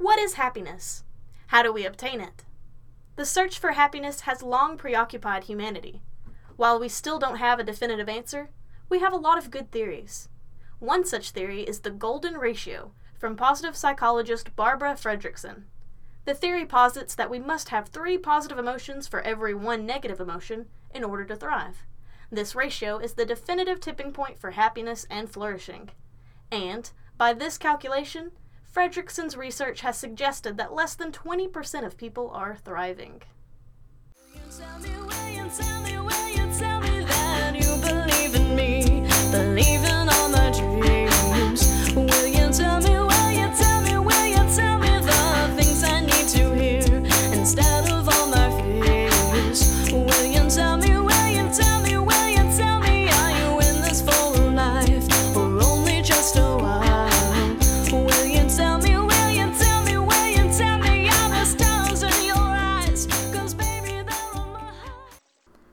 What is happiness? How do we obtain it? The search for happiness has long preoccupied humanity. While we still don't have a definitive answer, we have a lot of good theories. One such theory is the golden ratio from positive psychologist Barbara Fredrickson. The theory posits that we must have 3 positive emotions for every 1 negative emotion in order to thrive. This ratio is the definitive tipping point for happiness and flourishing. And, by this calculation, Fredrickson's research has suggested that less than 20% of people are thriving.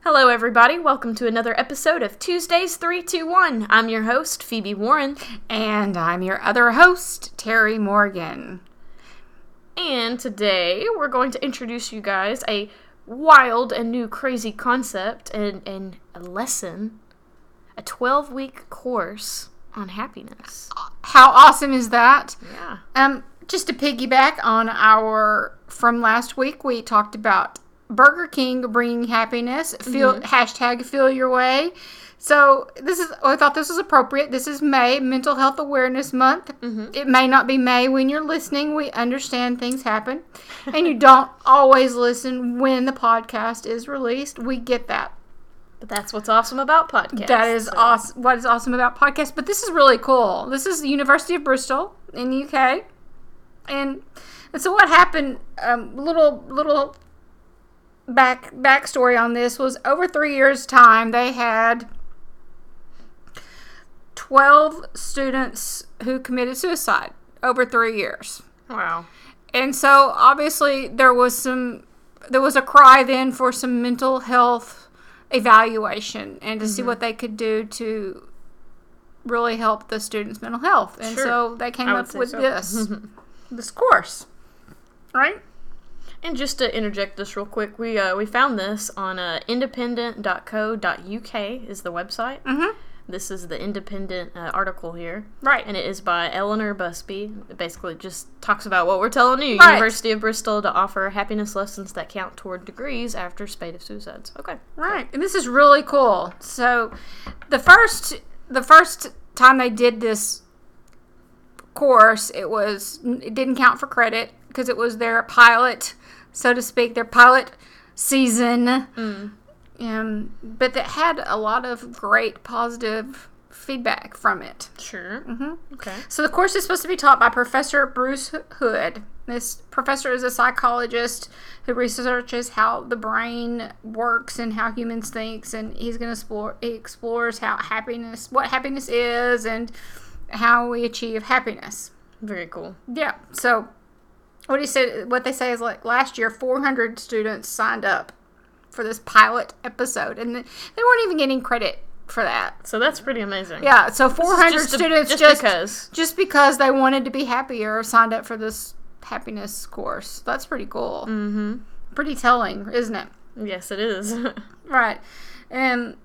Hello everybody, welcome to another episode of Tuesdays 321. I'm your host, Phoebe Warren. And I'm your other host, Terry Morgan. And today we're going to introduce you guys a wild and new crazy concept and a lesson, a 12-week course on happiness. How awesome is that? Yeah. Just to piggyback on from last week, we talked about Burger King bringing happiness. Feel your way. So I thought this was appropriate. This is May, Mental Health Awareness Month. Mm-hmm. It may not be May when you're listening. We understand things happen, and you don't always listen when the podcast is released. We get that. But that's what's awesome about podcasts. That is awesome. What is awesome about podcasts? But this is really cool. This is the University of Bristol in the UK, and so what happened? Little. Backstory on this was over 3 years' time, they had 12 students who committed suicide over 3 years. Wow. And so obviously there was a cry then for some mental health evaluation and to see what they could do to really help the students' mental health. And so they came up with this course. Right? And just to interject this real quick, we found this on independent.co.uk is the website. Mm-hmm. This is the Independent article here. Right. And it is by Eleanor Busby. It basically just talks about what we're telling you. Right. University of Bristol to offer happiness lessons that count toward degrees after spate of suicides. Okay. Right. And this is really cool. So the first time they did this course, it didn't count for credit because it was their pilot, so to speak, their pilot season. But that had a lot of great positive feedback from it. Sure. Mm-hmm. Okay. So the course is supposed to be taught by Professor Bruce Hood. This professor is a psychologist who researches how the brain works and how humans think, and he explores what happiness is and how we achieve happiness. Very cool. Yeah. So what they say is, like, last year 400 students signed up for this pilot episode, and they weren't even getting credit for that. So that's pretty amazing. Yeah, so 400 students just because they wanted to be happier signed up for this happiness course. That's pretty cool. Mm-hmm. Pretty telling, isn't it? Yes, it is. Right. And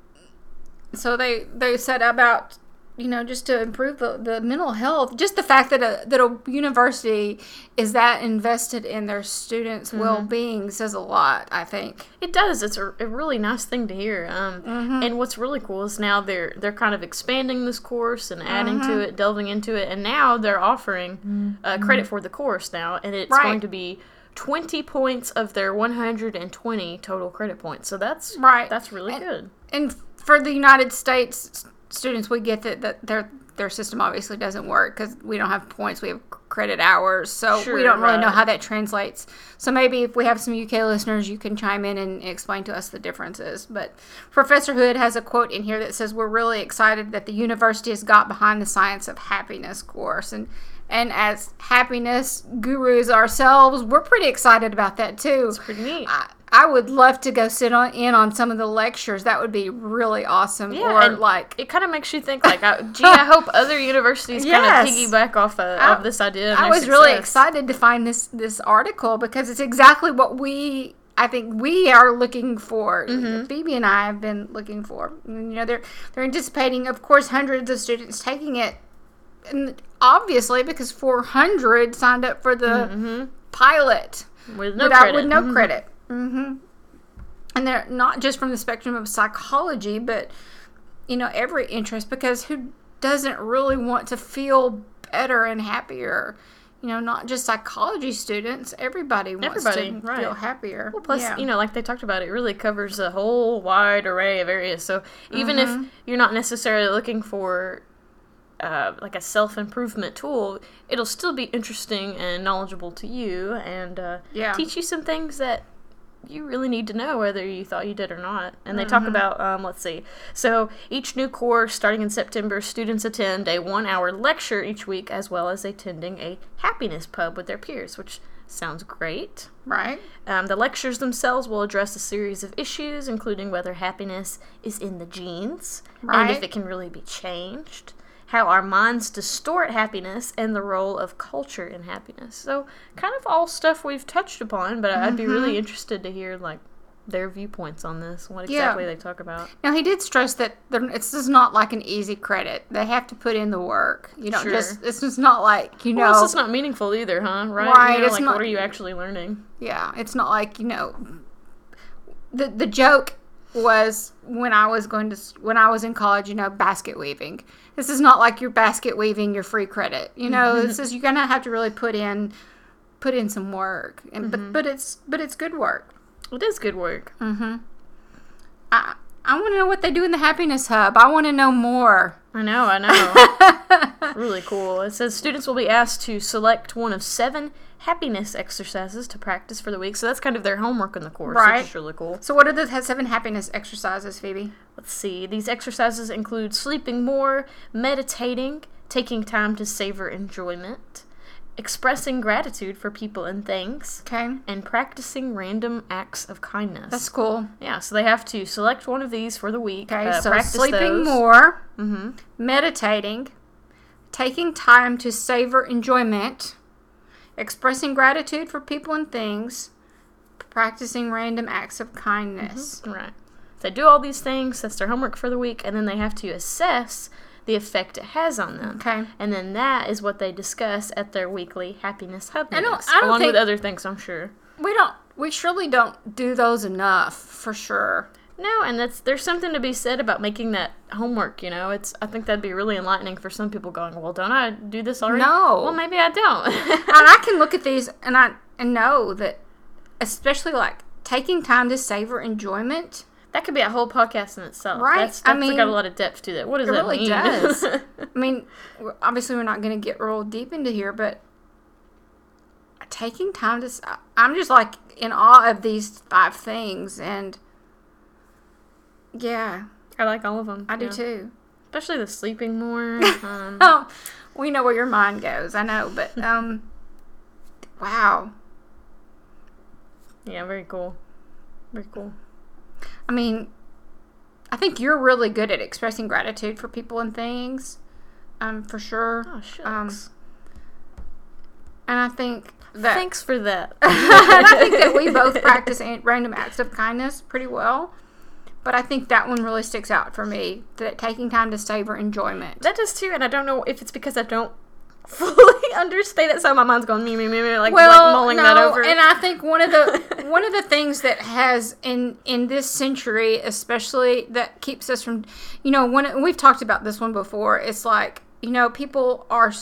so they said about, you know, just to improve the mental health, just the fact that a university is that invested in their students' well-being says a lot, I think. It does. It's a really nice thing to hear. And what's really cool is now they're kind of expanding this course and adding to it, delving into it, and now they're offering credit for the course now, and it's going to be 20 points of their 120 total credit points. So that's really good. And for the United States students, we get that their system obviously doesn't work because we don't have points, we have credit hours, so we don't really know how that translates. So maybe if we have some UK listeners, you can chime in and explain to us the differences. But Professor Hood has a quote in here that says, "We're really excited that the university has got behind the Science of Happiness course." And as happiness gurus ourselves, we're pretty excited about that too. It's pretty neat. I, I would love to go sit in on some of the lectures. That would be really awesome. Yeah, or like it kind of makes you think, like, gee, I hope other universities kind of piggyback off this idea. I was really excited to find this article because it's exactly what I think we are looking for. Mm-hmm. Phoebe and I have been looking for. You know, they're anticipating, of course, hundreds of students taking it, and obviously because 400 signed up for the pilot with no credit. Mm-hmm. And they're not just from the spectrum of psychology, but, you know, every interest, because who doesn't really want to feel better and happier? You know, not just psychology students. Everybody wants to feel happier. Well, plus, you know, like they talked about, it really covers a whole wide array of areas. So even if you're not necessarily looking for like a self-improvement tool, it'll still be interesting and knowledgeable to you and teach you some things that you really need to know, whether you thought you did or not. And they talk about, let's see. So each new course starting in September, students attend a 1-hour lecture each week, as well as attending a happiness pub with their peers, which sounds great. Right. The lectures themselves will address a series of issues, including whether happiness is in the genes and if it can really be changed, how our minds distort happiness, and the role of culture in happiness. So kind of all stuff we've touched upon, but I'd be really interested to hear, like, their viewpoints on this, what exactly they talk about. Now, he did stress that this is not like an easy credit. They have to put in the work. You don't just, it's just not like, you know. Well, it's not meaningful either, huh? Right. You know, it's like, not, what are you actually learning? Yeah, it's not like, you know, the joke was when I was in college, you know, basket weaving. This is not like you're basket weaving your free credit. You know, this is, you're gonna have to really put in some work, and but it's good work. It is good work. I want to know what they do in the Happiness Hub. I want to know more. I know. Really cool. It says students will be asked to select one of 7 happiness exercises to practice for the week. So that's kind of their homework in the course, which is really cool. So what are the 7 happiness exercises, Phoebe? Let's see. These exercises include sleeping more, meditating, taking time to savor enjoyment, expressing gratitude for people and things, and practicing random acts of kindness. That's cool. Yeah, so they have to select one of these for the week. Okay, so practice sleeping more, meditating, taking time to savor enjoyment, expressing gratitude for people and things, practicing random acts of kindness. Right. They do all these things, that's their homework for the week, and then they have to assess the effect it has on them. Okay. And then that is what they discuss at their weekly Happiness Hub meetings, along with other things, I'm sure. We surely don't do those enough, for sure. No, and there's something to be said about making that homework, you know. I think that'd be really enlightening for some people going, well, don't I do this already? No. Well, maybe I don't. And I can look at these and know that, especially like taking time to savor enjoyment. That could be a whole podcast in itself. Right. That's got a lot of depth to that. What does that mean? It really does. I mean, obviously we're not going to get real deep into here, but taking time to... I'm just like in awe of these 5 things, and yeah. I like all of them. I do too. Especially the sleeping more. Oh, we know where your mind goes. I know, but wow. Yeah, very cool. Very cool. I mean, I think you're really good at expressing gratitude for people and things, for sure. Oh, shucks. And I think that... Thanks for that. And I think that we both practice random acts of kindness pretty well, but I think that one really sticks out for me, that taking time to savor enjoyment. That does too, and I don't know if it's because I don't fully understand it, so my mind's going me like mulling that over. And I think one of the things that has in this century, especially, that keeps us from, you know, when we've talked about this one before, it's like, you know, people are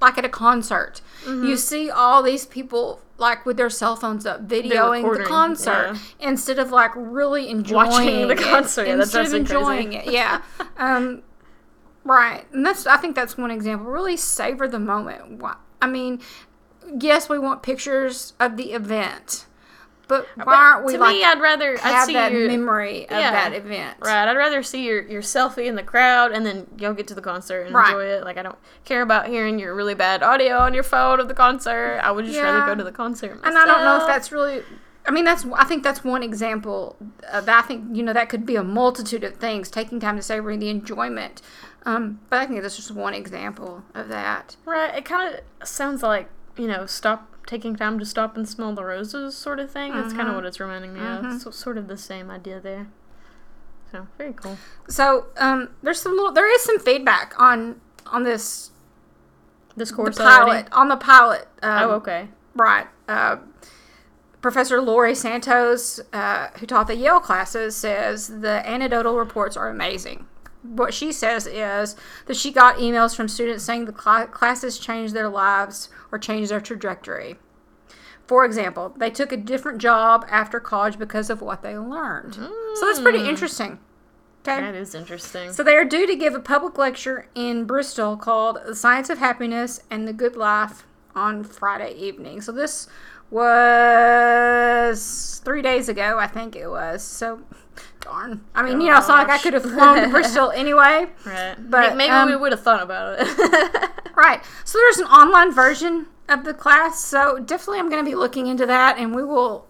like at a concert, you see all these people like with their cell phones up videoing the concert instead of like really enjoying watching the concert it. Yeah. Right, and I think that's one example. Really savor the moment. I mean, yes, we want pictures of the event, but aren't we to like? Me, I'd rather see that memory of that event. Right, I'd rather see your selfie in the crowd, and then you'll get to the concert and enjoy it. Like, I don't care about hearing your really bad audio on your phone of the concert. I would just rather go to the concert myself. And I don't know if that's really I mean, I think that's one example of, I think, you know, that could be a multitude of things, taking time to savor the enjoyment. But I think that's just one example of that. Right. It kind of sounds like, you know, taking time to stop and smell the roses sort of thing. That's kind of what it's reminding me of. So, sort of the same idea there. So, very cool. So, there is some feedback on this course already? On the pilot. Okay. Right. Professor Laurie Santos, who taught the Yale classes, says the anecdotal reports are amazing. What she says is that she got emails from students saying the classes changed their lives or changed their trajectory. For example, they took a different job after college because of what they learned. So that's pretty interesting. Okay. That is interesting. So they are due to give a public lecture in Bristol called The Science of Happiness and the Good Life on Friday evening. So this was 3 days ago, I think it was. So, darn. I mean, you know, it's not like I could have flown to Bristol anyway. Right. But maybe we would have thought about it. Right. So there's an online version of the class. So definitely I'm going to be looking into that, and we will...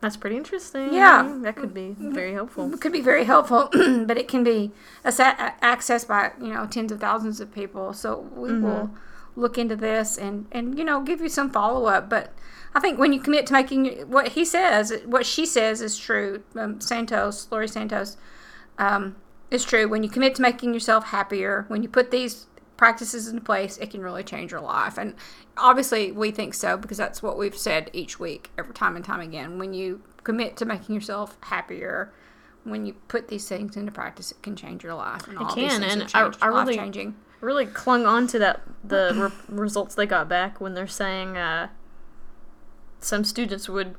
That's pretty interesting. Yeah. That could be very helpful. It could be very helpful, but it can be accessed by, you know, tens of thousands of people. So we will look into this and, you know, give you some follow-up. But I think when you commit to making what she says is true, Laurie Santos, is true. When you commit to making yourself happier, when you put these practices into place, it can really change your life. And obviously we think so, because that's what we've said each week, every time and time again. When you commit to making yourself happier, when you put these things into practice, it can change your life. And it can, and I really clung on to that, the results they got back when they're saying some students would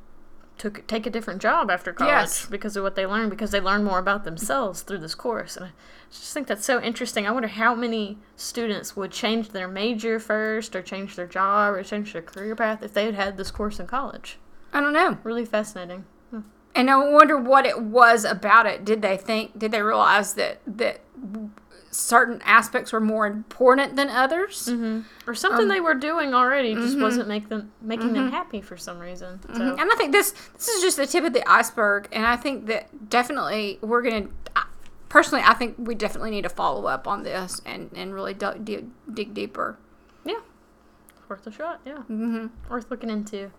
take a different job after college because of what they learned, because they learn more about themselves through this course. And I just think that's so interesting. I wonder how many students would change their major first, or change their job, or change their career path if they had had this course in college. I don't know. Really fascinating. Hmm. And I wonder what it was about it. Did they realize that certain aspects were more important than others? Or something they were doing already just wasn't making them happy for some reason. So. And I think this is just the tip of the iceberg, and I think that definitely we're going to... Personally, I think we definitely need to follow up on this and really dig deeper. Yeah. It's worth a shot, yeah. Worth looking into.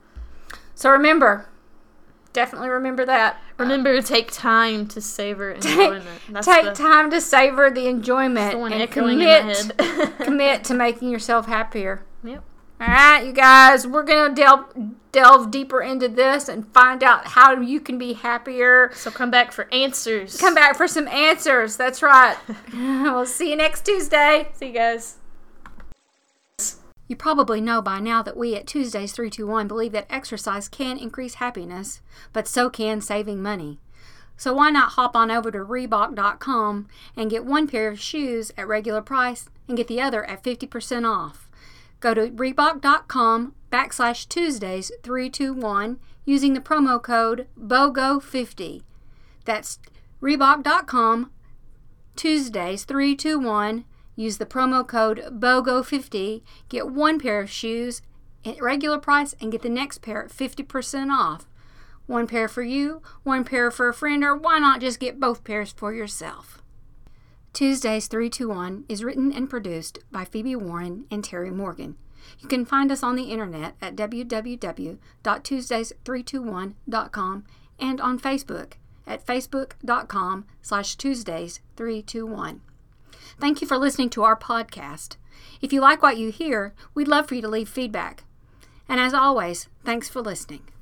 So definitely remember that. Remember to take time to savor enjoyment. Take time to savor the enjoyment. And commit to making yourself happier. Yep. All right, you guys, we're going to delve deeper into this and find out how you can be happier. So come back for answers. Come back for some answers. That's right. We'll see you next Tuesday. See you guys. You probably know by now that we at Tuesdays 321 believe that exercise can increase happiness, but so can saving money. So why not hop on over to Reebok.com and get one pair of shoes at regular price and get the other at 50% off. Go to Reebok.com/Tuesdays321 using the promo code BOGO50. That's Reebok.com/Tuesdays321. Use the promo code BOGO50. Get one pair of shoes at regular price and get the next pair at 50% off. One pair for you, one pair for a friend, or why not just get both pairs for yourself? Tuesdays 321 is written and produced by Phoebe Warren and Terry Morgan. You can find us on the internet at www.tuesdays321.com and on Facebook at facebook.com/Tuesdays321. Thank you for listening to our podcast. If you like what you hear, we'd love for you to leave feedback. And as always, thanks for listening.